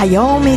پیام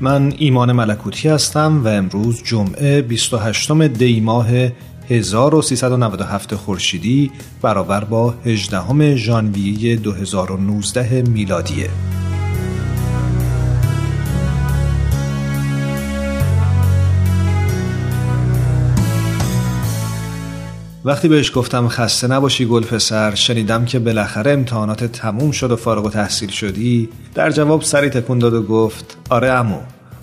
من ایمان ملکوتی هستم و امروز جمعه 28 دی ماه 1397 خورشیدی برابر با 18 ژانویه 2019 میلادیه. وقتی بهش گفتم خسته نباشی گل پسر، شنیدم که بالاخره امتحانات تموم شد و فارغ التحصیل شدی، در جواب سری تکون داد و گفت آره عمو،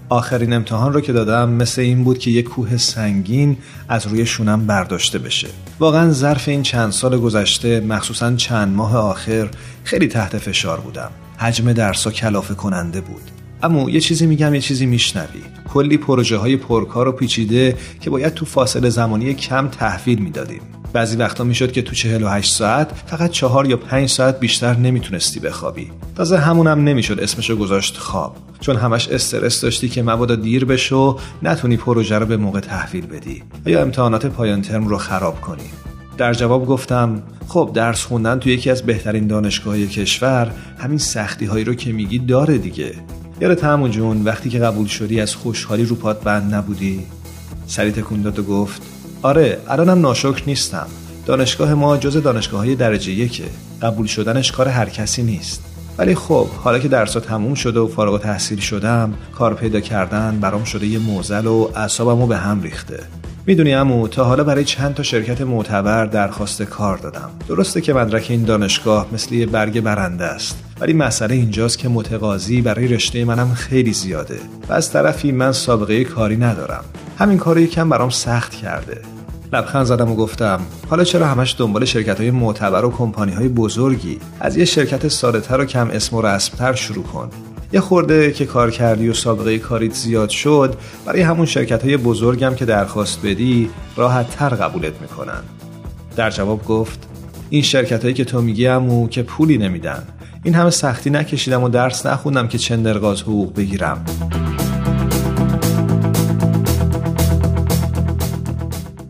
آخرین امتحان رو که دادم مثل این بود که یک کوه سنگین از روی شونم برداشته بشه. واقعا ظرف این چند سال گذشته، مخصوصا چند ماه آخر، خیلی تحت فشار بودم. حجم درس‌ها کلافه کننده بود. عمو یه چیزی میگم یه چیزی میشنوی. کلی پروژه های پرکار و پیچیده که باید تو فاصله زمانی کم تحویل میدادیم. بعضی وقتا میشد که تو 48 ساعت فقط 4 یا 5 ساعت بیشتر نمیتونستی بخوابی. تازه همونم نمیشد اسمشو گذاشت خواب، چون همش استرس داشتی که مبادا دیر بشه و نتونی پروژه رو به موقع تحویل بدی یا امتحانات پایان ترم رو خراب کنی. در جواب گفتم خب درس خوندن تو یکی از بهترین دانشگاه‌های کشور همین سختی هایی رو که میگی داره دیگه. یادت همو جون وقتی که قبول شدی از خوشحالی رو پات بند نبودی؟ سری تکون داد و گفت آره، الانم ناشکر نیستم. دانشگاه ما جز دانشگاه‌های درجه یکه، قبول شدنش کار هر کسی نیست. ولی خب حالا که درس‌ها تموم شده و فارغ التحصیل شدم، کار پیدا کردن برام شده یه معضل و اعصابمو به هم ریخته. میدونی عمو، تا حالا برای چند تا شرکت معتبر درخواست کار دادم. درسته که مدرک این دانشگاه مثل یه برگ برنده است، ولی مسئله اینجاست که متقاضی برای رشته منم خیلی زیاده و از طرفی من سابقه کاری ندارم. همین کار یکم برام سخت کرده. لبخند زدم و گفتم حالا چرا همش دنبال شرکت‌های معتبر و کمپانی‌های بزرگی؟ از یه شرکت ساده‌تر و کم اسم و رسم‌تر شروع کن. یه خورده که کار کردی و سابقه کاریت زیاد شد، برای همون شرکت‌های بزرگم که درخواست بدی راحت‌تر قبولت می‌کنن. در جواب گفت این شرکتایی که تو میگی عمو که پولی نمیدن. این همه سختی نکشیدم و درس نخوندم که چندرغاز حقوق بگیرم.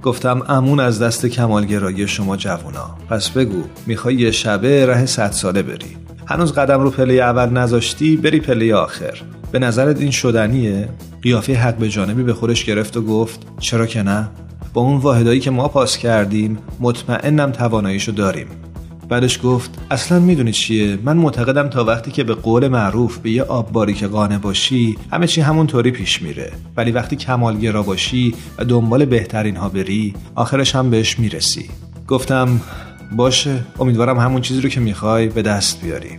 گفتم امون از دست کمالگرایی شما جوونا. پس بگو میخوای یه شبه ره 100 ساله بری؟ هنوز قدم رو پله اول نذاشتی بری پله آخر. به نظرت این شدنیه؟ قیافه حق به جانبی به خودش گرفت و گفت چرا که نه؟ با اون واحدایی که ما پاس کردیم مطمئنم تواناییشو داریم. بعدش گفت اصلا میدونی چیه، من معتقدم تا وقتی که به قول معروف به یه آبباری که قانع باشی همه چی همونطوری پیش میره، ولی وقتی کمالگرا باشی و دنبال بهترین ها بری آخرش هم بهش میرسی. گفتم باشه، امیدوارم همون چیزی رو که میخوای به دست بیاری،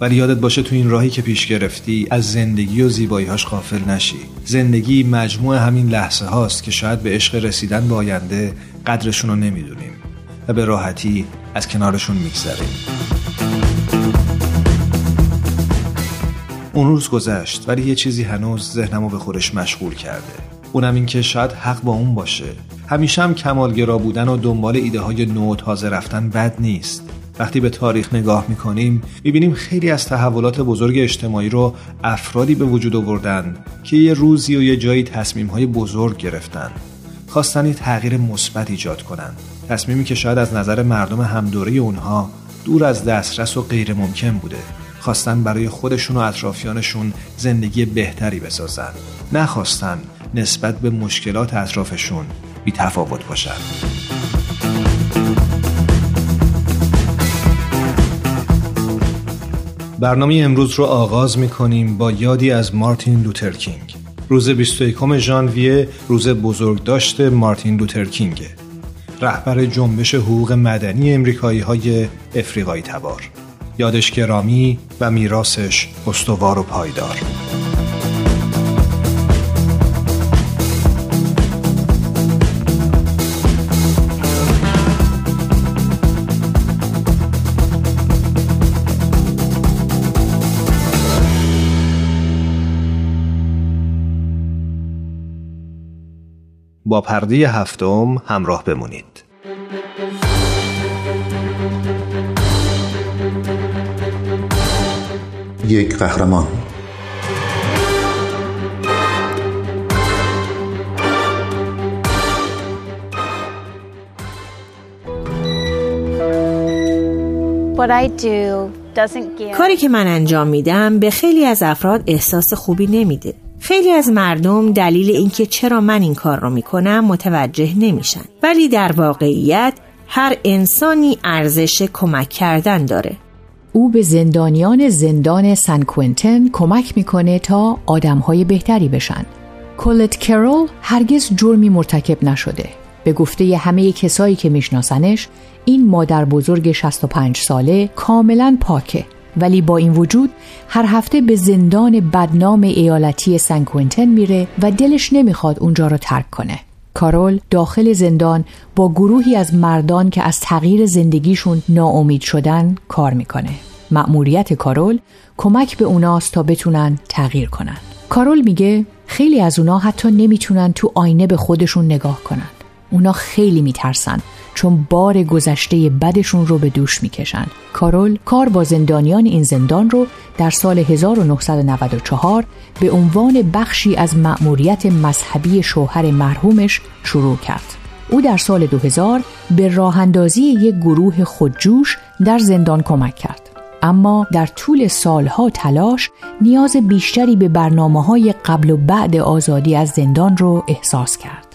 ولی یادت باشه تو این راهی که پیش گرفتی از زندگی و زیبایی‌هاش غافل نشی. زندگی مجموع همین لحظه هاست که شاید به عشق رسیدن به آینده قدرشون رو نمیدونیم و به راحتی از کنارشون میگذریم. اون روز گذشت، ولی یه چیزی هنوز ذهنمو به خودش مشغول کرده. اونم این که شاید حق با اون باشه. همیشه هم کمالگرا بودن و دنبال ایده های نو و تازه رفتن بد نیست. وقتی به تاریخ نگاه میکنیم میبینیم خیلی از تحولات بزرگ اجتماعی رو افرادی به وجود آوردن که یه روزی و یه جایی تصمیم های بزرگ گرفتن، خواستن یه تغییر مثبت ایجاد کنن، تصمیمی که شاید از نظر مردم همدوره اونها دور از دسترس و غیر ممکن بوده. خواستن برای خودشون و اطرافیانشون زندگی بهتری بسازن، نخواستن نسبت به مشکلات اطرافشون بی تفاوت باشن. برنامه امروز رو آغاز می‌کنیم با یادی از مارتین لوتر کینگ. روز 21 ژانویه روز بزرگداشت مارتین لوتر کینگ، رهبر جنبش حقوق مدنی امریکایی‌های افریقایی تبار. یادش گرامی و میراثش استوار و پایدار. با پرده هفتم همراه بمونید. یک قهرمان. کاری که من انجام میدم به خیلی از افراد احساس خوبی نمیده. خیلی از مردم دلیل اینکه چرا من این کار رو میکنم متوجه نمیشن. ولی در واقعیت هر انسانی ارزش کمک کردن داره. او به زندانیان زندان سان کوئنتین کمک میکنه تا آدمهای بهتری بشن. کولت کارول هرگز جرمی مرتکب نشده. به گفته همه کسایی که میشناسنش، این مادر بزرگ 65 ساله کاملا پاکه، ولی با این وجود هر هفته به زندان بدنام ایالتی سان کوئنتین میره و دلش نمیخواد اونجا رو ترک کنه. کارول داخل زندان با گروهی از مردان که از تغییر زندگیشون ناامید شدن کار میکنه. مأموریت کارول کمک به اوناست تا بتونن تغییر کنن. کارول میگه خیلی از اونا حتی نمیتونن تو آینه به خودشون نگاه کنن. اونا خیلی میترسن چون بار گذشته بدشون رو به دوش میکشن. کارول کار با زندانیان این زندان رو در سال 1994 به عنوان بخشی از مأموریت مذهبی شوهر مرحومش شروع کرد. او در سال 2000 به راهاندازی یک گروه خودجوش در زندان کمک کرد. اما در طول سالها تلاش نیاز بیشتری به برنامه‌های قبل و بعد آزادی از زندان رو احساس کرد.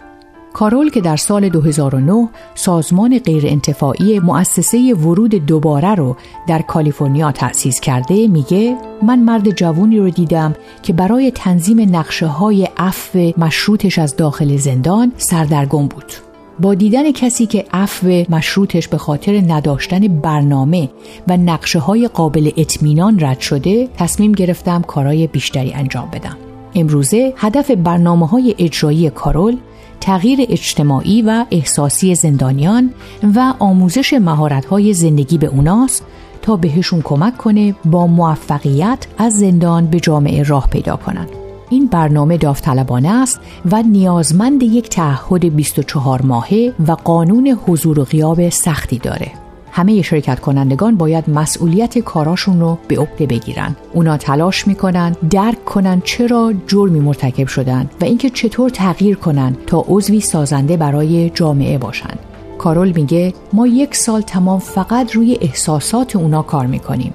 کارول که در سال 2009 سازمان غیرانتفاعی مؤسسه ورود دوباره رو در کالیفرنیا تأسیس کرده، میگه من مرد جوانی رو دیدم که برای تنظیم نقشه‌های عفو مشروطش از داخل زندان سردرگم بود. با دیدن کسی که عفو مشروطش به خاطر نداشتن برنامه و نقشه‌های قابل اطمینان رد شده، تصمیم گرفتم کارهای بیشتری انجام بدم. امروزه هدف برنامه‌های اجرایی کارول تغییر اجتماعی و احساسی زندانیان و آموزش مهارت‌های زندگی به اوناست تا بهشون کمک کنه با موفقیت از زندان به جامعه راه پیدا کنن. این برنامه داوطلبانه است و نیازمند یک تعهد 24 ماهه و قانون حضور و غیاب سختی داره. همه شرکت کنندگان باید مسئولیت کاراشون رو به عهده بگیرن. اونا تلاش میکنن درک کنن چرا جرمی مرتکب شدن و اینکه چطور تغییر کنن تا عضوی سازنده برای جامعه باشن. کارول میگه ما یک سال تمام فقط روی احساسات اونا کار میکنیم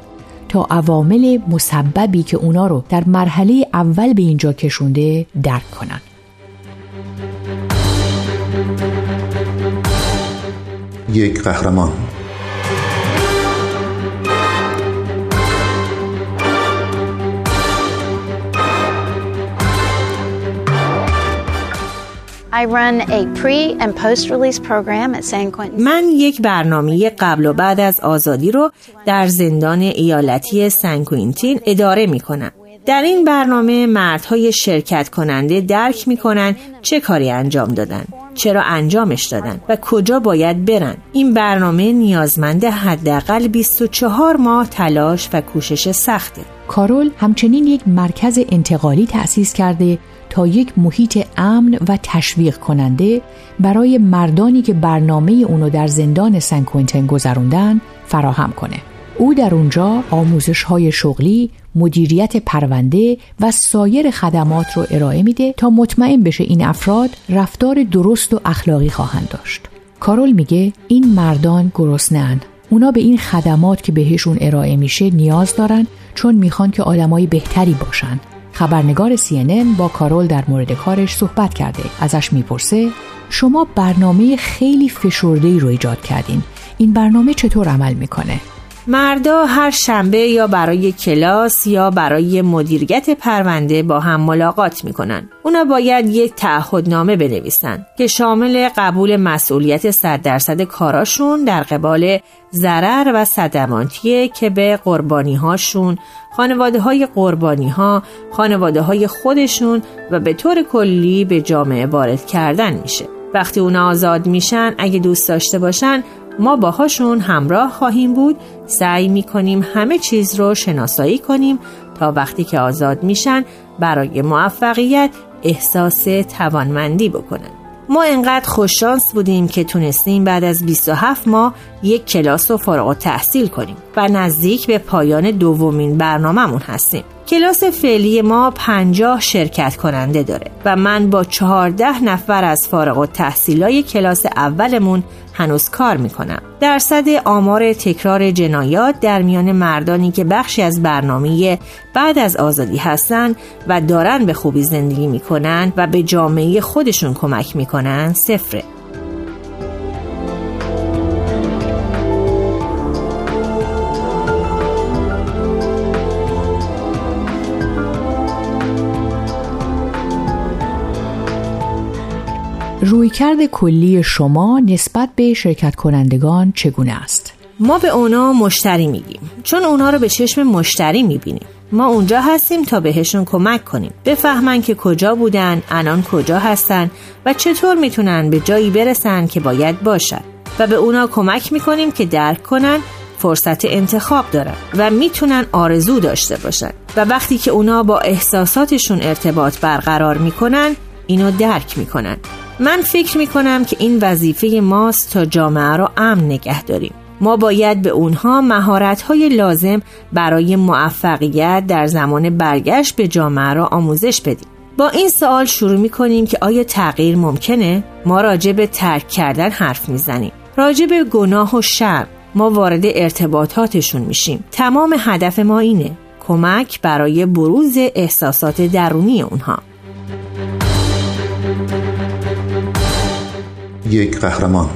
تا عوامل مسببی که اونا رو در مرحله اول به اینجا کشونده درک کنن. یک قهرمان. من یک برنامه قبل و بعد از آزادی رو در زندان ایالتی سان کوئنتین اداره می کنم. در این برنامه مردهای شرکت کننده درک می کنن چه کاری انجام دادن، چرا انجامش دادن و کجا باید برن. این برنامه نیازمند حداقل 24 ماه تلاش و کوشش سخته. کارول همچنین یک مرکز انتقالی تأسیس کرده تا یک محیط امن و تشویق کننده برای مردانی که برنامه اونو در زندان سان کوئنتین گذروندن فراهم کنه. او در اونجا آموزش‌های شغلی، مدیریت پرونده و سایر خدمات رو ارائه میده تا مطمئن بشه این افراد رفتار درست و اخلاقی خواهند داشت. کارول میگه این مردان گرسنه‌اند. اونا به این خدمات که بهشون ارائه میشه نیاز دارن چون میخوان که آدمای بهتری باشن. خبرنگار CNN با کارول در مورد کارش صحبت کرده. ازش میپرسه شما برنامه خیلی فشرده‌ای رو ایجاد کردین. این برنامه چطور عمل میکنه؟ مردا هر شنبه یا برای کلاس یا برای مدیریت پرونده با هم ملاقات میکنن. اونا باید یک تعهدنامه بنویسن که شامل قبول مسئولیت 100% کاراشون در قبال ضرر و صدماتیه که به قربانیهاشون، خانواده‌های قربانی‌ها، خانواده‌های خودشون و به طور کلی به جامعه وارد کردن میشه. وقتی اونا آزاد میشن، اگه دوست داشته باشن ما باهاشون همراه خواهیم بود. سعی میکنیم همه چیز رو شناسایی کنیم تا وقتی که آزاد میشن برای موفقیت احساس توانمندی بکنن. ما انقدر خوششانس بودیم که تونستیم بعد از 27 ماه یک کلاس رو فارغ التحصیل کنیم و نزدیک به پایان دومین برنامه‌مون هستیم. کلاس فعلی ما 50 شرکت کننده داره و من با 14 نفر از فارغ التحصیلای کلاس اولمون هنوز کار میکنم. درصد آمار تکرار جنایات در میان مردانی که بخشی از برنامه بعد از آزادی هستن و دارن به خوبی زندگی میکنن و به جامعه خودشون کمک میکنن صفره. رویکرد کلی شما نسبت به شرکت کنندگان چگونه است؟ ما به اونا مشتری میگیم، چون اونا رو به چشم مشتری میبینیم. ما اونجا هستیم تا بهشون کمک کنیم، بفهمن که کجا بودن، الان کجا هستن و چطور میتونن به جایی برسن که باید باشن و به اونا کمک میکنیم که درک کنن فرصت انتخاب دارن و میتونن آرزو داشته باشن و وقتی که اونا با احساساتشون ارتباط برقرار میکنن اینو درک میکنن. من فکر میکنم که این وظیفه ماست تا جامعه را امن نگه داریم. ما باید به اونها مهارت‌های لازم برای موفقیت در زمان برگشت به جامعه را آموزش بدیم. با این سوال شروع میکنیم که آیا تغییر ممکنه؟ ما راجع به ترک کردن حرف میزنیم. راجع به گناه و شر ما وارد ارتباطاتشون میشیم. تمام هدف ما اینه، کمک برای بروز احساسات درونی اونها. یک قهرمان.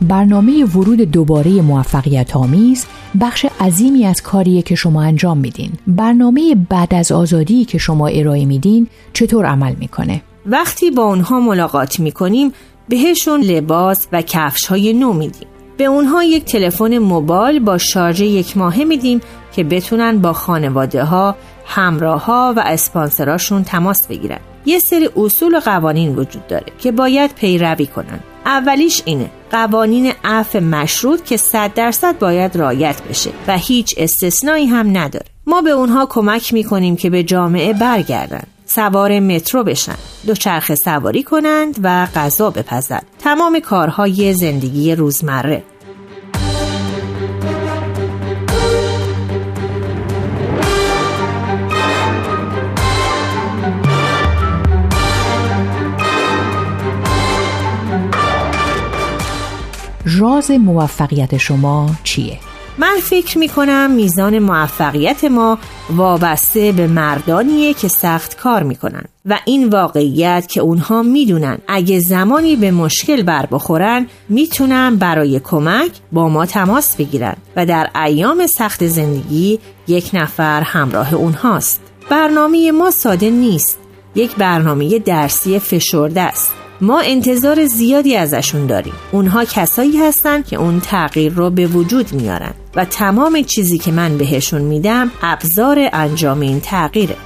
برنامه ورود دوباره موفقیت آمیز بخش عظیمی از کاریه که شما انجام میدین. برنامه بعد از آزادی که شما ارائه میدین چطور عمل میکنه؟ وقتی با اونها ملاقات میکنیم بهشون لباس و کفش‌های نو میدیم. به اونها یک تلفن موبایل با شارژ 1 ماهه میدیم که بتونن با خانواده‌ها، همراه‌ها و اسپانسراشون تماس بگیرن. یه سری اصول و قوانین وجود داره که باید پیروی کنن. اولیش اینه، قوانین عفو مشروط که 100% باید رعایت بشه و هیچ استثنایی هم نداره. ما به اونها کمک میکنیم که به جامعه برگردن، سوار مترو بشن، دوچرخه سواری کنند و غذا بپزند. تمام کارهای زندگی روزمره. راز موفقیت شما چیه؟ من فکر میکنم میزان موفقیت ما وابسته به مردانیه که سخت کار میکنن و این واقعیت که اونها میدونن اگه زمانی به مشکل بر بخورن میتونن برای کمک با ما تماس بگیرن و در ایام سخت زندگی یک نفر همراه اونهاست. برنامه ما ساده نیست، یک برنامه درسی فشرده است. ما انتظار زیادی ازشون داریم. اونها کسایی هستن که اون تغییر رو به وجود میارن و تمام چیزی که من بهشون میدم ابزار انجام این تغییره.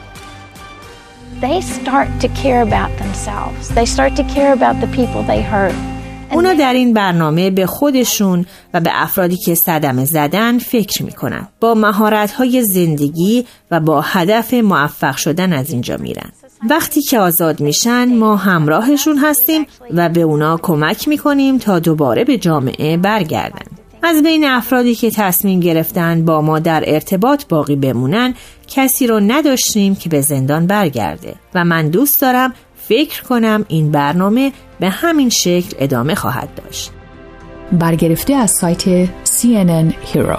اونا در این برنامه به خودشون و به افرادی که صدمه زدن فکر میکنن. با مهارت‌های زندگی و با هدف موفق شدن از اینجا میرن. وقتی که آزاد میشن ما همراهشون هستیم و به اونا کمک میکنیم تا دوباره به جامعه برگردن. از بین افرادی که تصمیم گرفتن با ما در ارتباط باقی بمونن کسی رو نداشتیم که به زندان برگرده و من دوست دارم فکر کنم این برنامه به همین شکل ادامه خواهد داشت. برگرفته از سایت CNN Hero.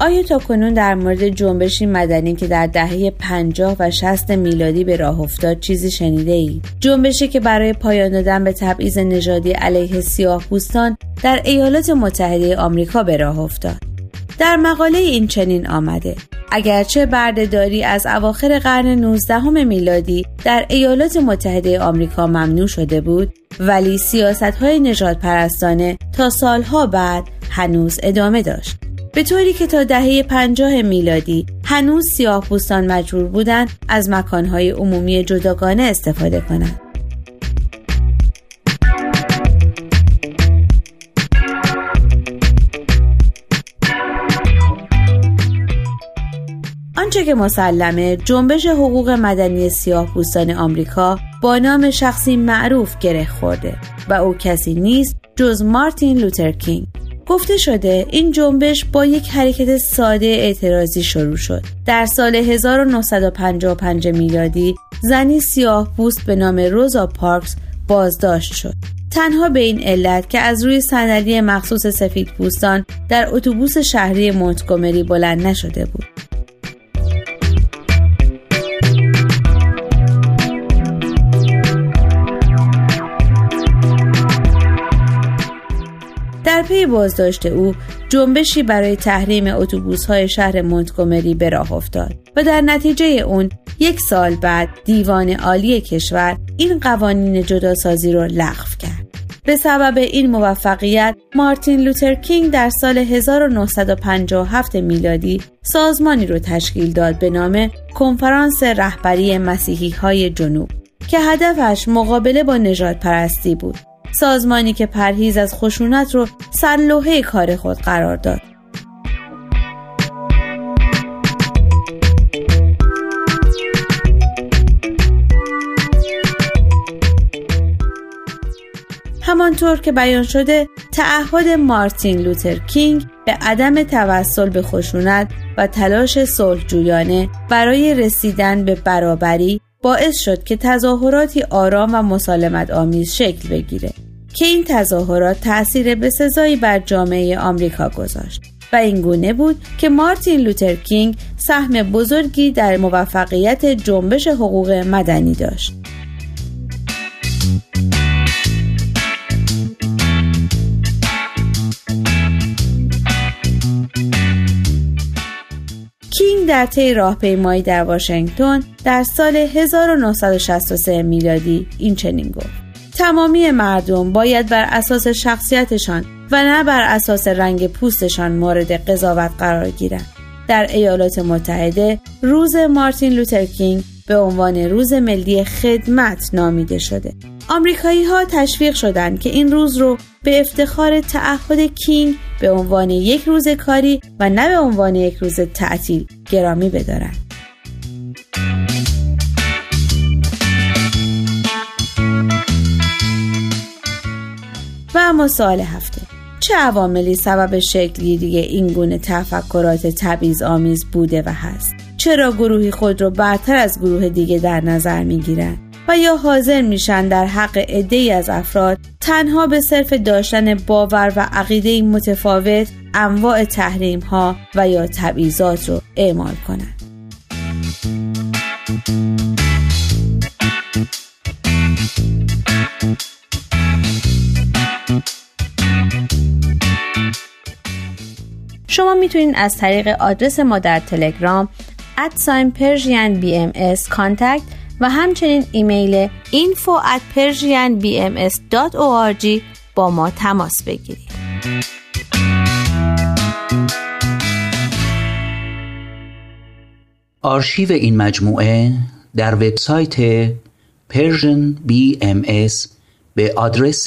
آیا تاکنون در مورد جنبشی مدنی که در دهه 50 و 60 میلادی به راه افتاد چیزی شنیده ای؟ جنبشی که برای پایان دادن به تبعیض نژادی علیه سیاه‌پوستان در ایالات متحده آمریکا به راه افتاد. در مقاله این چنین آمده: اگرچه بردهداری از اواخر قرن 19 میلادی در ایالات متحده آمریکا ممنوع شده بود، ولی سیاست‌های نژادپرستانه تا سالها بعد هنوز ادامه داشت. به طوری که تا دهه 50 میلادی هنوز سیاه‌پوستان مجبور بودند از مکانهای عمومی جداگانه استفاده کنند. آنچه که مسلمه، جنبش حقوق مدنی سیاه‌پوستان آمریکا با نام شخصی معروف گره خورده و او کسی نیست جز مارتین لوتر کینگ. گفته شده این جنبش با یک حرکت ساده اعتراضی شروع شد. در سال 1955 میلادی زنی سیاه‌پوست به نام روزا پارکس بازداشت شد، تنها به این علت که از روی صندلی مخصوص سفیدپوستان در اتوبوس شهری مونتگومری بلند نشده بود. در پی بازداشت او جنبشی برای تحریم اتوبوس‌های شهر مونتگومری به راه افتاد و در نتیجه اون یک سال بعد دیوان عالی کشور این قوانین جداسازی رو لغو کرد. به سبب این موفقیت مارتین لوتر کینگ در سال 1957 میلادی سازمانی رو تشکیل داد به نام کنفرانس رهبری مسیحی های جنوب که هدفش مقابله با نژادپرستی بود. سازمانی که پرهیز از خشونت رو سرلوحه کار خود قرار داد. همانطور که بیان شده، تعهد مارتین لوتر کینگ به عدم توسل به خشونت و تلاش صلح‌جویانه برای رسیدن به برابری باعث شد که تظاهراتی آرام و مسالمت آمیز شکل بگیره که این تظاهرات تأثیر بسزایی بر جامعه آمریکا گذاشت و این گونه بود که مارتین لوتر کینگ سهم بزرگی در موفقیت جنبش حقوق مدنی داشت. در طی راهپیمایی در واشنگتن در سال 1963 میلادی این چنین گفت: تمامی مردم باید بر اساس شخصیتشان و نه بر اساس رنگ پوستشان مورد قضاوت قرار گیرند. در ایالات متحده روز مارتین لوتر کینگ به عنوان روز ملی خدمت نامیده شده. آمریکایی‌ها تشویق شدند که این روز رو به افتخار تعهد کینگ به عنوان یک روز کاری و نه به عنوان یک روز تعطیل گرامی بدارند. و اما سوال هفته: چه عواملی سبب شکل‌گیری این گونه تفکرات تبعیض‌آمیز بوده و هست؟ چرا گروهی خود را برتر از گروه دیگه در نظر می‌گیرند و یا حاضر میشن در حق عده‌ای از افراد تنها به صرف داشتن باور و عقیده‌ای متفاوت انواع تحریم‌ها و یا تبعیضات رو اعمال کنند؟ شما میتونید از طریق آدرس ما در تلگرام @persianbms کانتکت و همچنین ایمیل info@persianbms.org با ما تماس بگیرید. آرشیو این مجموعه در وبسایت Persian BMS به آدرس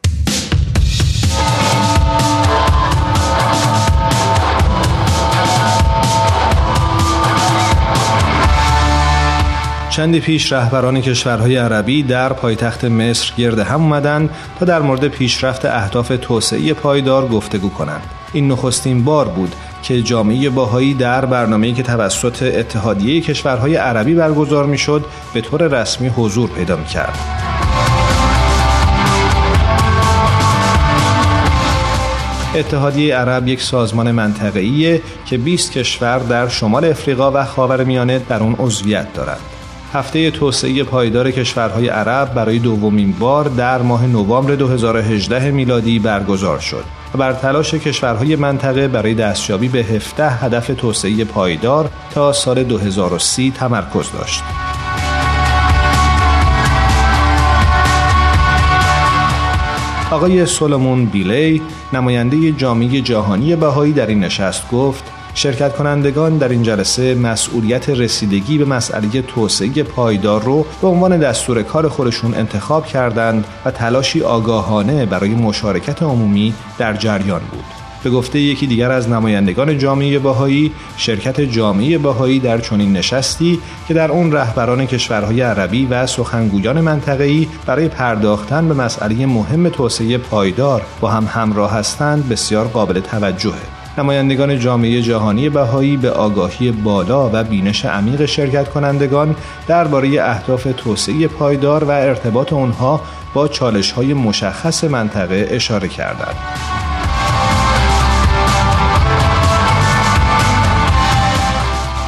چندی پیش رهبران کشورهای عربی در پایتخت مصر گرد هم اومدن تا در مورد پیشرفت اهداف توسعه پایدار گفتگو کنند. این نخستین بار بود که جامعه بهائی در برنامه‌ای که توسط اتحادیه کشورهای عربی برگزار می‌شد به طور رسمی حضور پیدا می‌کرد. اتحادیه عرب یک سازمان منطقه‌ایه که 20 کشور در شمال افریقا و خاورمیانه در اون عضویت دارند. هفته توسعه پایدار کشورهای عرب برای دومین بار در ماه نوامبر 2018 میلادی برگزار شد و بر تلاش کشورهای منطقه برای دستیابی به 17 هدف توسعه پایدار تا سال 2030 تمرکز داشت. آقای سولمون بیلی، نماینده جامعه جهانی بهائی در این نشست گفت: شرکت کنندگان در این جلسه مسئولیت رسیدگی به مسئله توسعه پایدار رو به عنوان دستور کار خودشون انتخاب کردند و تلاشی آگاهانه برای مشارکت عمومی در جریان بود. به گفته یکی دیگر از نمایندگان جامعه بهائی، شرکت جامعه بهائی در چنین نشستی که در اون رهبران کشورهای عربی و سخنگویان منطقه‌ای برای پرداختن به مسئله مهم توسعه پایدار با هم همراه هستند، بسیار قابل توجهه. نمایندگان جامعه جهانی بهائی به آگاهی بالا و بینش عمیق شرکت کنندگان درباره اهداف توسعه پایدار و ارتباط آنها با چالش‌های مشخص منطقه اشاره کردند.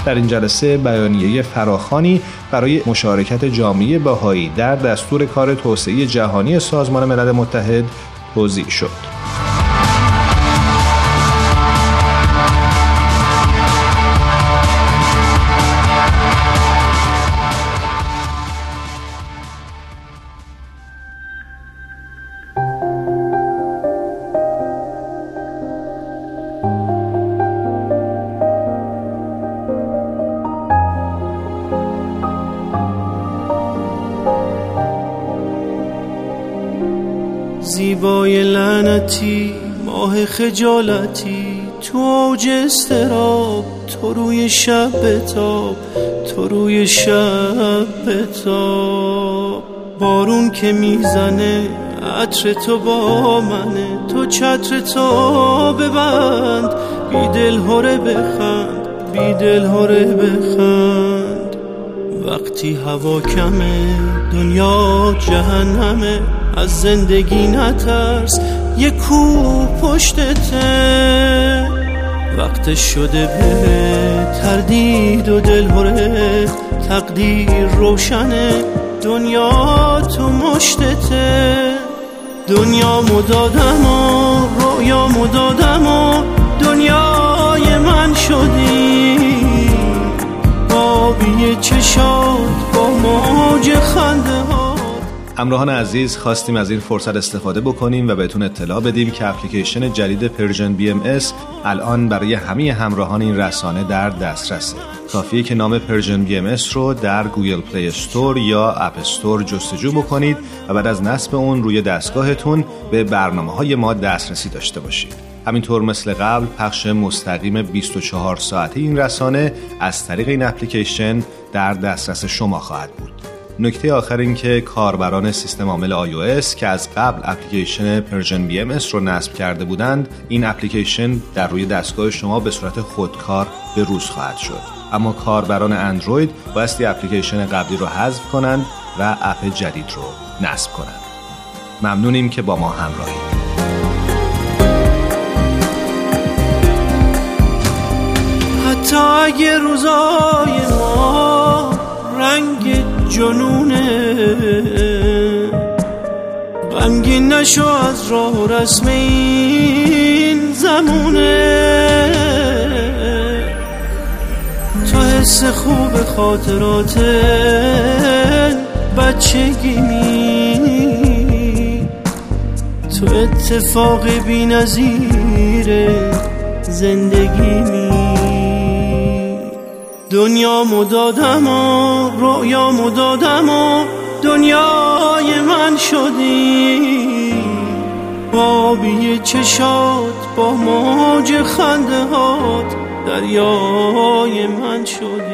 در این جلسه بیانیه فراخوانی برای مشارکت جامعه بهائی در دستور کار توسعه جهانی سازمان ملل متحد توضیح شد. زیبای لعنتی، ماه خجالتی، تو اوج استراب، تو روی شب بتاب، تو روی شب بتاب. بارون که میزنه عطر تو با منه، تو چتر تو ببند، بی دلهره بخند، بی دلهره بخند. وقتی هوا کمه، دنیا جهنمه، از زندگی نترس، یک کوه پشتته. وقت شده به تردید و دلهره، تقدیر روشنه، دنیا تو مشتته. دنیا مدادم و رویا مدادم و دنیای من شدی، آبی چشات با موج خنده. همراهان عزیز، خواستیم از این فرصت استفاده بکنیم و بهتون اطلاع بدیم که اپلیکیشن جدید پرژن BMS الان برای همه همراهان این رسانه در دسترسه. کافیه که نام پرژن BMS رو در گوگل پلی استور یا اپ استور جستجو بکنید و بعد از نصب اون روی دستگاهتون به برنامه‌های ما دسترسی داشته باشید. همینطور مثل قبل پخش مستقیم 24 ساعته این رسانه از طریق این اپلیکیشن در دسترس شما خواهد بود. نکته آخر این که کاربران سیستم عامل iOS که از قبل اپلیکیشن پرژن BMS رو نصب کرده بودند، این اپلیکیشن در روی دستگاه شما به صورت خودکار به روز خواهد شد. اما کاربران اندروید بایستی اپلیکیشن قبلی رو حذف کنند و اپ جدید رو نصب کنند. ممنونیم که با ما همراهید. حتی اگه روزای ما رنگ جنونه، غمگین نشو از راه رسم این زمونه. تو حس خوب خاطرات بچگی، تو اتفاق بی‌نظیر زندگی. دنیامو دادم و رویامو دادم و دنیای من شدی، آبی چشات با موج خنده هات دریای من شدی.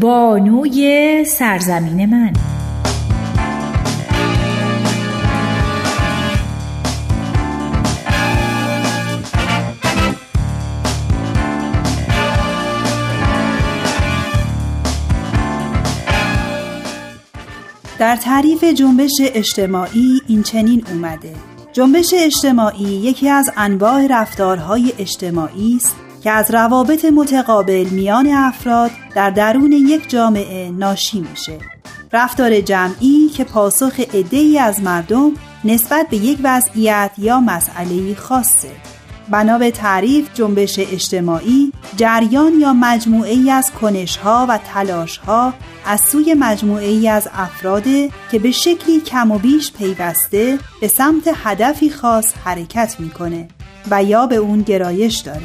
بانوی سرزمین من. در تعریف جنبش اجتماعی این چنین اومده: جنبش اجتماعی یکی از انواع رفتارهای اجتماعی است که از روابط متقابل میان افراد در درون یک جامعه ناشی میشه. رفتار جمعی که پاسخ عده‌ای از مردم نسبت به یک وضعیت یا مسئله‌ای خاصه. بنا به تعریف، جنبش اجتماعی جریان یا مجموعه‌ای از کنش‌ها و تلاش‌ها از سوی مجموعه‌ای از افراد که به شکلی کم و بیش پیوسته به سمت هدفی خاص حرکت میکنه و یا به اون گرایش داره.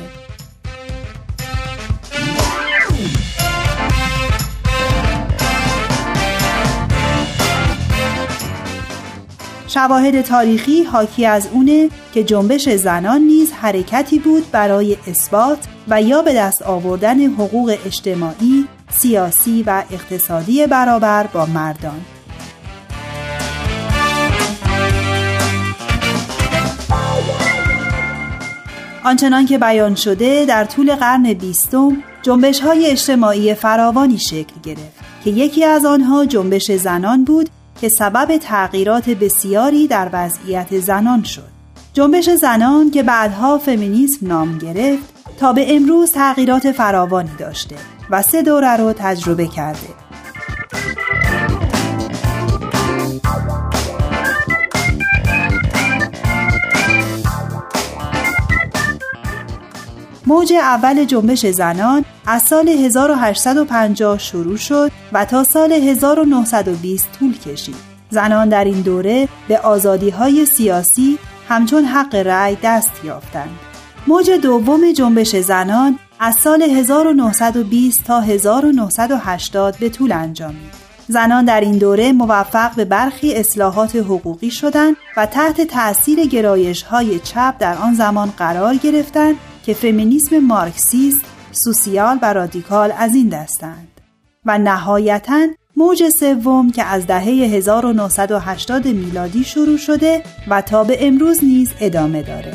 شواهد تاریخی حاکی از اونه که جنبش زنان نیز حرکتی بود برای اثبات و یا به دست آوردن حقوق اجتماعی، سیاسی و اقتصادی برابر با مردان. آنچنان که بیان شده، در طول قرن بیستم جنبش‌های اجتماعی فراوانی شکل گرفت که یکی از آنها جنبش زنان بود که سبب تغییرات بسیاری در وضعیت زنان شد. جنبش زنان که بعدها فمینیسم نام گرفت، تا به امروز تغییرات فراوانی داشته و 3 دوره رو تجربه کرده. موج اول جنبش زنان از سال 1850 شروع شد و تا سال 1920 طول کشید. زنان در این دوره به آزادی‌های سیاسی همچون حق رأی دست یافتند. موج دوم جنبش زنان از سال 1920 تا 1980 به طول انجامید. زنان در این دوره موفق به برخی اصلاحات حقوقی شدند و تحت تأثیر گرایش‌های چپ در آن زمان قرار گرفتند که فمینیسم مارکسیست، سوسیال و رادیکال از این دستند. و نهایتاً موج سوم که از دهه 1980 میلادی شروع شده و تا به امروز نیز ادامه داره.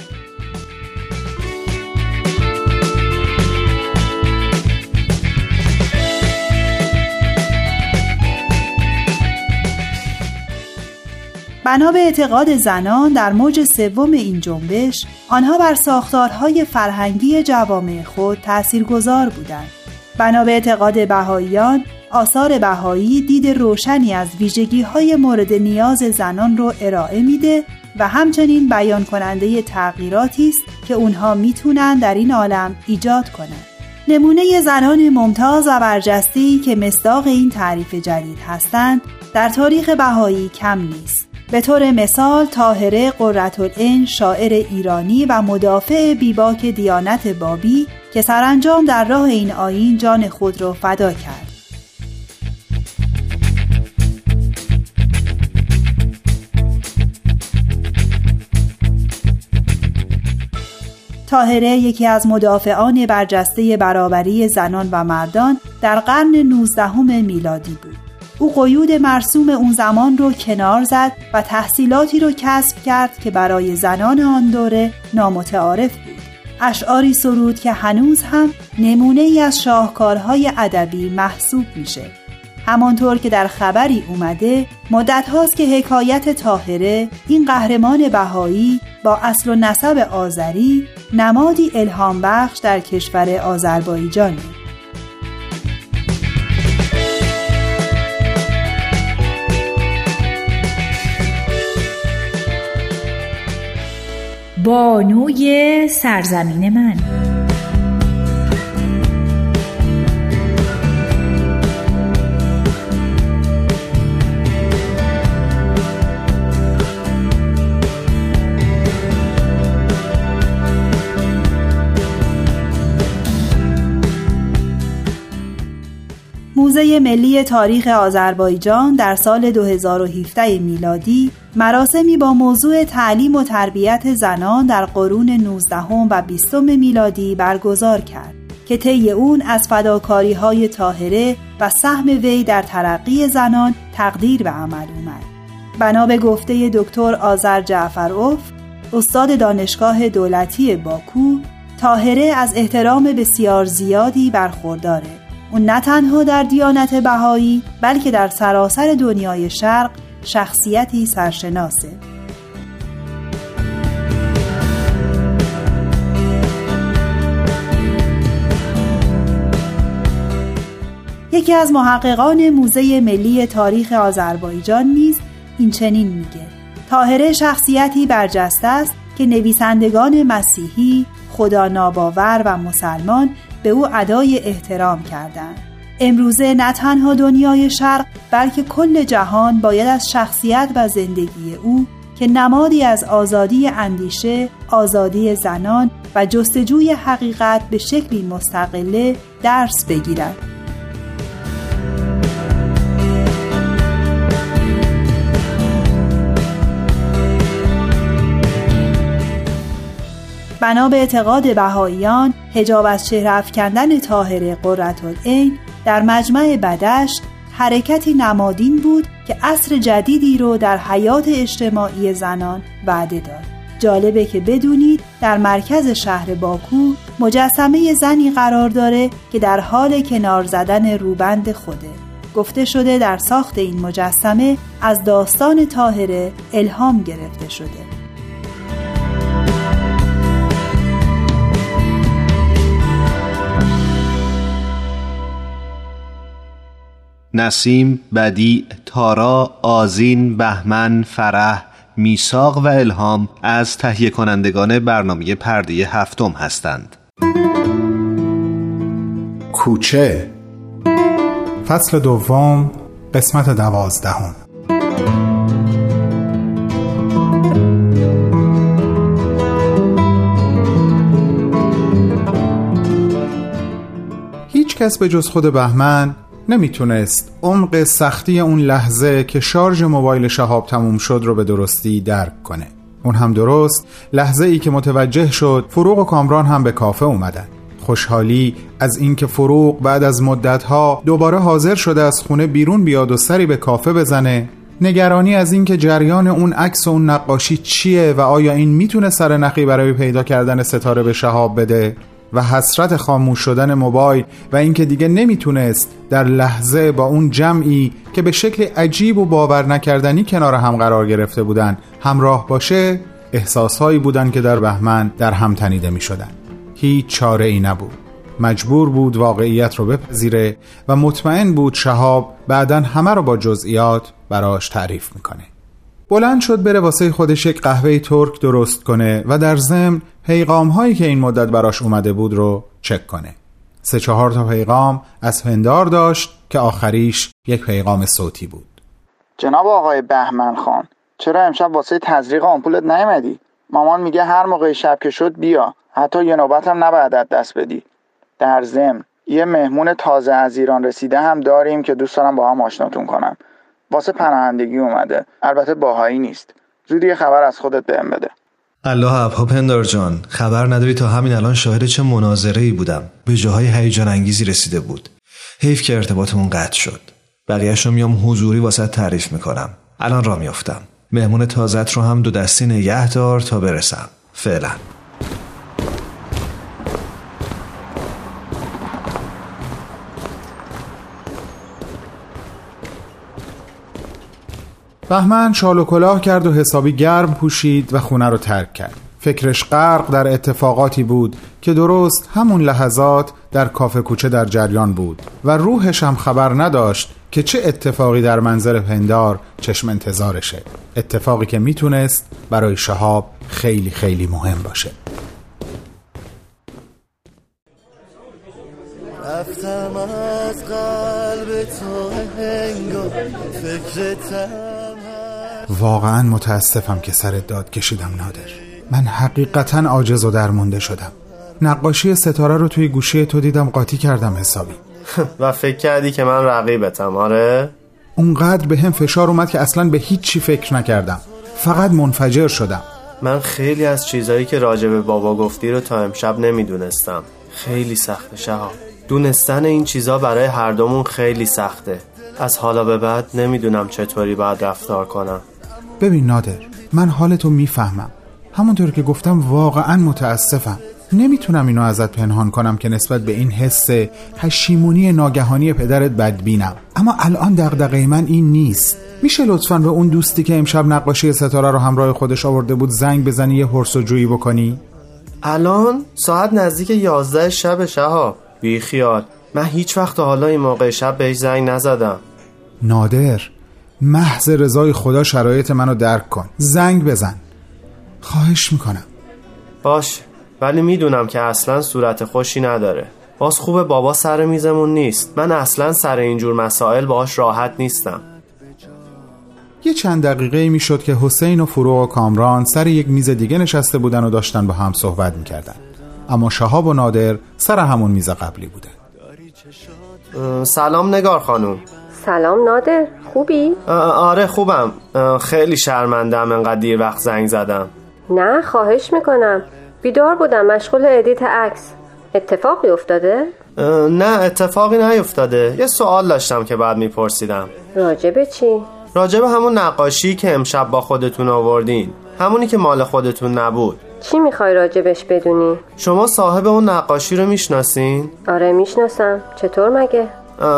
بنا به اعتقاد زنان، در موج سوم این جنبش، آنها بر ساختارهای فرهنگی جوامع خود تأثیرگذار بودند. بنا به اعتقاد بهائیان، آثار بهایی دید روشنی از ویژگی‌های مورد نیاز زنان رو ارائه میده و همچنین بیان کننده تغییراتی است که اونها میتونن در این عالم ایجاد کنن. نمونه زنان ممتاز و برجسته‌ای که مصداق این تعریف جدید هستند در تاریخ بهایی کم نیست. به طور مثال طاهره قرةالعین، شاعر ایرانی و مدافع بیباک دیانت بابی که سرانجام در راه این آیین جان خود را فدا کرد. طاهره یکی از مدافعان برجسته برابری زنان و مردان در قرن 19 میلادی بود. او قیود مرسوم اون زمان رو کنار زد و تحصیلاتی رو کسب کرد که برای زنان آن دوره نامتعارف بود. اشعاری سرود که هنوز هم نمونه‌ای از شاهکارهای ادبی محسوب میشه. همانطور که در خبری اومده مدت هاست که حکایت طاهره، این قهرمان بهایی با اصل و نسب آذری، نمادی الهام بخش در کشور آذربایجانه. بانوی سرزمین من. موزه ملی تاریخ آذربایجان در سال 2017 میلادی مراسمی با موضوع تعلیم و تربیت زنان در قرون 19 و 20 میلادی برگزار کرد که طی اون از فداکاری‌های طاهره و سهم وی در ترقی زنان تقدیر به عمل اومد. بنا به گفته دکتر آزر جعفراف، استاد دانشگاه دولتی باکو، طاهره از احترام بسیار زیادی برخورداره. او نه تنها در دیانت بهایی بلکه در سراسر دنیای شرق شخصیتی سرشناسه. یکی از محققان موزه ملی تاریخ آذربایجان نیز این چنین میگه: طاهره شخصیتی برجسته است که نویسندگان مسیحی، خدا ناباور و مسلمان به او ادای احترام کردند. امروزه نه تنها دنیای شرق بلکه کل جهان باید از شخصیت و زندگی او که نمادی از آزادی اندیشه، آزادی زنان و جستجوی حقیقت به شکلی مستقله درس بگیرد. بنا به اعتقاد بهائیان، حجاب از چهره افکندن طاهره قرةالعین در مجمع بدشت حرکتی نمادین بود که عصر جدیدی رو در حیات اجتماعی زنان وعده داد. جالبه که بدونید در مرکز شهر باکو مجسمه زنی قرار داره که در حال کنار زدن روبند خوده. گفته شده در ساخت این مجسمه از داستان طاهره الهام گرفته شده. نسیم، بدیع، تارا، آذین، بهمن، فرح، میثاق و الهام از تهیه کنندگان برنامه پرده هفتم هستند. کوچه، فصل دوم، قسمت 12. هیچ کس به جز خود بهمن نمیتونست عمق سختی اون لحظه که شارژ موبایل شهاب تموم شد رو به درستی درک کنه. اون هم درست لحظه ای که متوجه شد فروغ و کامران هم به کافه اومدن. خوشحالی از اینکه فروغ بعد از مدتها دوباره حاضر شده از خونه بیرون بیاد و سری به کافه بزنه، نگرانی از اینکه جریان اون عکس و اون نقاشی چیه و آیا این میتونه سرنخی برای پیدا کردن ستاره به شهاب بده، و حسرت خاموش شدن موبایل و اینکه دیگه نمیتونست در لحظه با اون جمعی که به شکل عجیب و باور نکردنی کنار هم قرار گرفته بودن همراه باشه، احساسهایی بودن که در بهمن در هم تنیده میشدن. هیچ چاره ای نبود. مجبور بود واقعیت رو بپذیره و مطمئن بود شهاب بعدن همه رو با جزئیات براش تعریف میکنه. بلند شد بره واسه خودش یک قهوه ترک درست کنه و در ضمن پیغام هایی که این مدت براش اومده بود رو چک کنه. 3-4 تا پیغام از هندار داشت که آخریش یک پیغام صوتی بود. جناب آقای بهمن خان، چرا امشب واسه تزریق آمپولت نیومدی؟ مامان میگه هر موقع شب که شد بیا، حتی یه نوبت هم نباید دست بدی. در ضمن یه مهمون تازه از ایران رسیده هم داریم که دوست دارم با هم آشناتون کنم. واسه پناهندگی اومده، البته باهایی نیست. زودی یه خبر از خودت بهم بده. الله ابها پندار جان، خبر نداری تا همین الان شاهد چه مناظره‌ای بودم. به جاهای هیجان انگیزی رسیده بود. حیف که ارتباطمون قطع شد. بقیه‌شو میام حضوری واسه تعریف میکنم. الان راه میافتم. مهمون تازت رو هم دو دستی نگه دار تا برسم. فعلا. بهمن شال و کلاه کرد و حسابی گرم پوشید و خونه رو ترک کرد. فکرش غرق در اتفاقاتی بود که درست همون لحظات در کافه کوچه در جریان بود و روحش هم خبر نداشت که چه اتفاقی در منظر پندار چشم انتظارشه. اتفاقی که میتونست برای شهاب خیلی خیلی مهم باشه. رفتم از قلب تو هنگام فکرتم. واقعا متاسفم که سرت داد کشیدم نادر. من حقیقتا عاجز و درمونده شدم. نقاشی ستاره رو توی گوشی تو دیدم، قاطی کردم حسابی. و فکر کردی که من رقیبتم؟ آره، اونقدر به هم فشار اومد که اصلا به هیچ چی فکر نکردم، فقط منفجر شدم. من خیلی از چیزایی که راجع به بابا گفتی رو تا امشب نمیدونستم. خیلی سخته شهاب، دونستن این چیزا برای هر دومون خیلی سخته. از حالا به بعد نمیدونم چطوری باید رفتار کنم. ببین نادر، من حالتو میفهمم. همونطور که گفتم واقعا متاسفم. نمیتونم اینو ازت پنهان کنم که نسبت به این حس پشیمونی ناگهانی پدرت بدبینم، اما الان دغدغه من این نیست. میشه لطفاً به اون دوستی که امشب نقاشی ستاره رو همراه خودش آورده بود زنگ بزنی یه پرس‌وجویی بکنی؟ الان ساعت نزدیک 11 شب شهاب. بی خیال، من هیچ وقت حالا این موقع شب بهش زنگ نزدم. نادر، محض رضای خدا شرایط منو درک کن. زنگ بزن، خواهش میکنم. باش، ولی میدونم که اصلا صورت خوشی نداره. باز خوبه بابا سر میزمون نیست. من اصلا سر اینجور مسائل باهاش راحت نیستم. یه چند دقیقه میشد که حسین و فروغ و کامران سر یک میز دیگه نشسته بودن و داشتن با هم صحبت میکردن، اما شهاب و نادر سر همون میز قبلی بودن. سلام نگار خانم. سلام نادر، خوبی؟ آره خوبم. خیلی شرمندم انقدر دیر وقت زنگ زدم. نه خواهش میکنم، بیدار بودم، مشغول ادیت عکس. اتفاقی افتاده؟ نه اتفاقی نیفتاده. یه سوال داشتم که بعد میپرسیدم. راجب چی؟ راجب همون نقاشی که امشب با خودتون آوردین، همونی که مال خودتون نبود. چی میخوای راجبش بدونی؟ شما صاحب اون نقاشی رو میشناسین؟ آره میشناسم. چطور مگه؟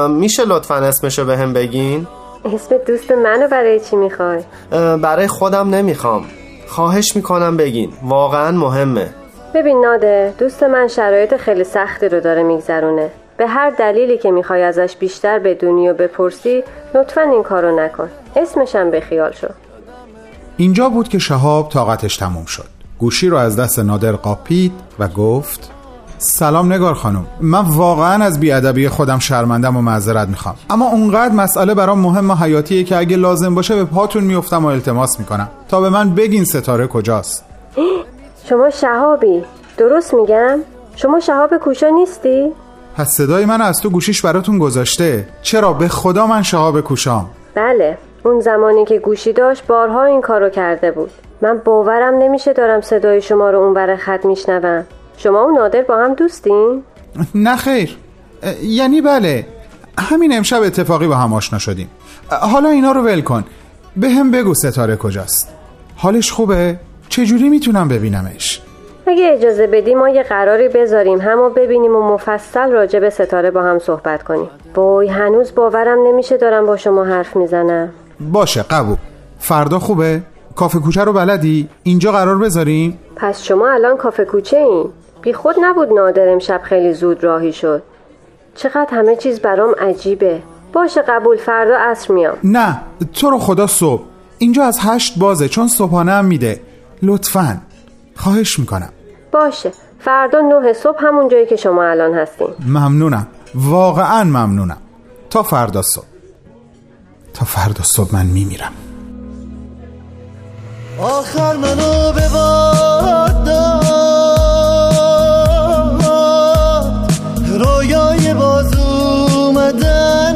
میشه لطفاً اسمشو به هم بگین؟ اسم دوست منو برای چی میخوای؟ برای خودم نمیخوام، خواهش میکنم بگین، واقعاً مهمه. ببین نادر، دوست من شرایط خیلی سختی رو داره میگذرونه. به هر دلیلی که میخوای ازش بیشتر بدونی و بپرسی لطفاً این کارو نکن. اسمشم به خیال شو. اینجا بود که شهاب طاقتش تموم شد. گوشی رو از دست نادر قاپید و گفت سلام نگار خانم، من واقعا از بی‌ادبی خودم شرمندم و معذرت میخوام، اما اونقدر مسئله برام مهم و حیاتیه که اگه لازم باشه به پاتون میافتم و التماس میکنم تا به من بگین ستاره کجاست. شما شهابی، درست میگم؟ شما شهاب کوچه نیستی؟ پس صدای من از تو گوشیش براتون گذاشته. چرا به خدا من شهاب کوچه‌ام. بله، اون زمانی که گوشی داشت بارها این کارو کرده بود. من باورم نمیشه دارم صدای شما رو اونور خط میشنوم. شما و نادر با هم دوستین؟ نه خیر، یعنی بله، همین امشب اتفاقی با هم آشنا شدیم. حالا اینا رو ول کن، به هم بگو ستاره کجاست. حالش خوبه؟ چجوری میتونم ببینمش؟ اگه اجازه بدی ما یه قراری بذاریم همو ببینیم و مفصل راجع به ستاره با هم صحبت کنیم. وای هنوز باورم نمیشه دارم با شما حرف میزنم. باشه قبول. فردا خوبه؟ کافه کوچه رو بلدی؟ اینجا قرار بذاریم؟ پس شما الان کافه کوچه این؟ بی خود نبود نادر امشب خیلی زود راهی شد. چقدر همه چیز برام عجیبه. باشه قبول، فردا عصر میام. نه تو رو خدا صبح. اینجا از 8 بازه چون صبحانه هم میده. لطفاً خواهش میکنم. باشه فردا 9 صبح همون جایی که شما الان هستین. ممنونم، واقعاً ممنونم. تا فردا صبح من میمیرم. آخر منو به باد داد رویای باز اومدن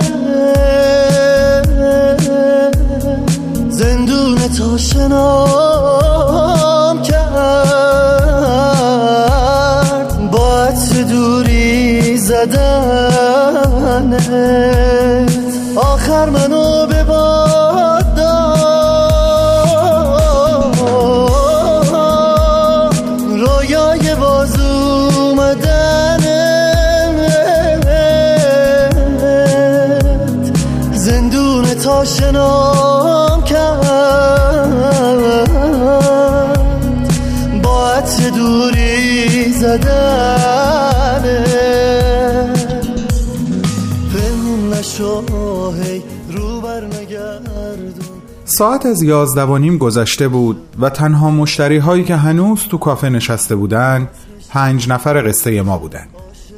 زندون تو شنام کرد با دوری زدنت. آخر منو به باد داد رویای باز اومدنت زندون تا شنام کرد با عطر دوری زدنت. پنهون نشو ساعت از 11:30 گذشته بود و تنها مشتری هایی که هنوز تو کافه نشسته بودن 5 نفر قصه ما بودن.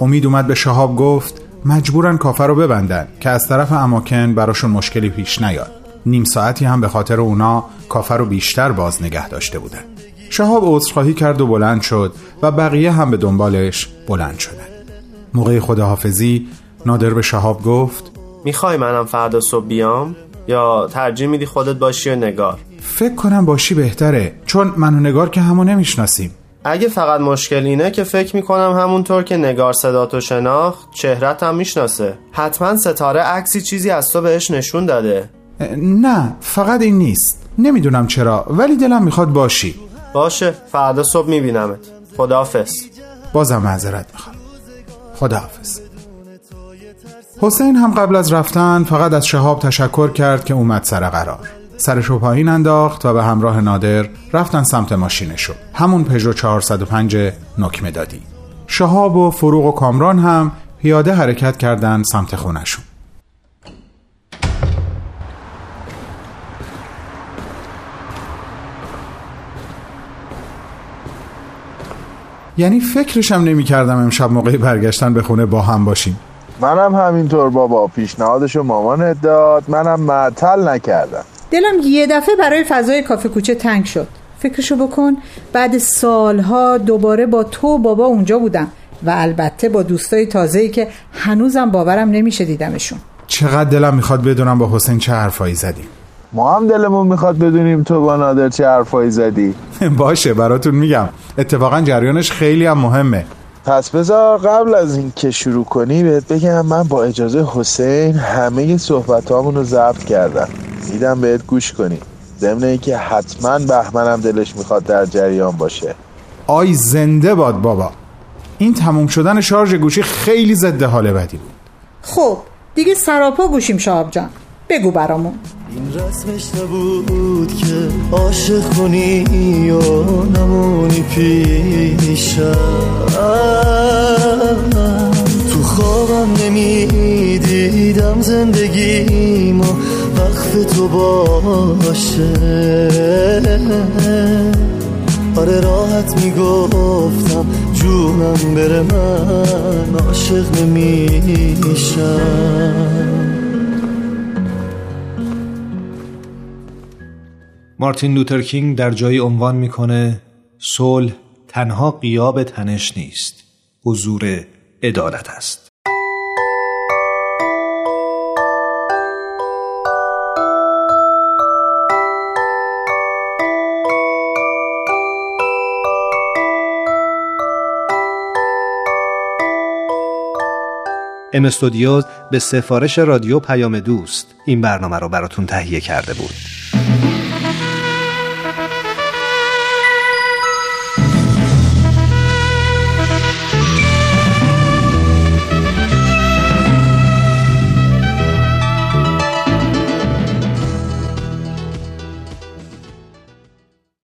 امید اومد به شهاب گفت مجبورن کافه رو ببندن که از طرف اماکن براشون مشکلی پیش نیاد. نیم ساعتی هم به خاطر اونا کافه رو بیشتر باز نگه داشته بودن. شهاب عذرخواهی کرد و بلند شد و بقیه هم به دنبالش بلند شدن. موقع خداحافظی نادر به شهاب گفت میخوای منم فردا صبح بیام؟ یا ترجیح میدی خودت باشی و نگار؟ فکر کنم باشی بهتره، چون من و نگار که همو نمیشناسیم. اگه فقط مشکل اینه که فکر میکنم همونطور که نگار صداتو شناخت چهرت هم میشناسه. حتما ستاره عکسی چیزی از تو بهش نشون داده. نه فقط این نیست، نمیدونم چرا ولی دلم میخواد باشی. باشه فردا صبح میبینمت. خداحافظ. بازم معذرت میخوام. خداحافظ. حسین هم قبل از رفتن فقط از شهاب تشکر کرد که اومد سر قرار. سرشو پایین انداخت و به همراه نادر رفتن سمت ماشینشو، همون پژو 405 نکمه دادی. شهاب و فروغ و کامران هم پیاده حرکت کردن سمت خونشون. یعنی فکرشم نمی کردم امشب موقع برگشتن به خونه با هم باشیم. منم همینطور بابا، پیشنهادشو مامانت داد منم معطل نکردم. دلم یه دفعه برای فضای کافه کوچه تنگ شد. فکرشو بکن بعد سالها دوباره با تو و بابا اونجا بودم و البته با دوستای تازه‌ای که هنوزم باورم نمیشه دیدمشون. چقدر دلم میخواد بدونم با حسین چه حرفایی زدیم. ما هم دلمون میخواد بدونیم تو با نادر چه حرفایی زدی. باشه براتون میگم، اتفاقا جریانش خیلی هم مهمه. پس بذار قبل از این که شروع کنی بهت بگم من با اجازه حسین همه صحبت هامون رو ضبط کردم، میدم بهت گوش کنی، ضمن اینکه حتما بهمنم دلش میخواد در جریان باشه. آی زنده باد بابا، این تموم شدن شارژ گوشی خیلی ضد حال بدی بود. خب دیگه سراپا گوشیم شهاب جان، بگو برامون. این رسمش نبود که عاشق کنی و نمونی پیشم، تو خوابم نمیدیدم زندگیم و وقف تو باشه. آره راحت میگفتم جونم بره من عاشق نمیشم. مارتین لوتر کینگ در جایی عنوان میکنه صلح تنها غیاب تنش نیست، حضور عدالت است. ام استودیوز به سفارش رادیو پیام دوست این برنامه رو براتون تهیه کرده بود.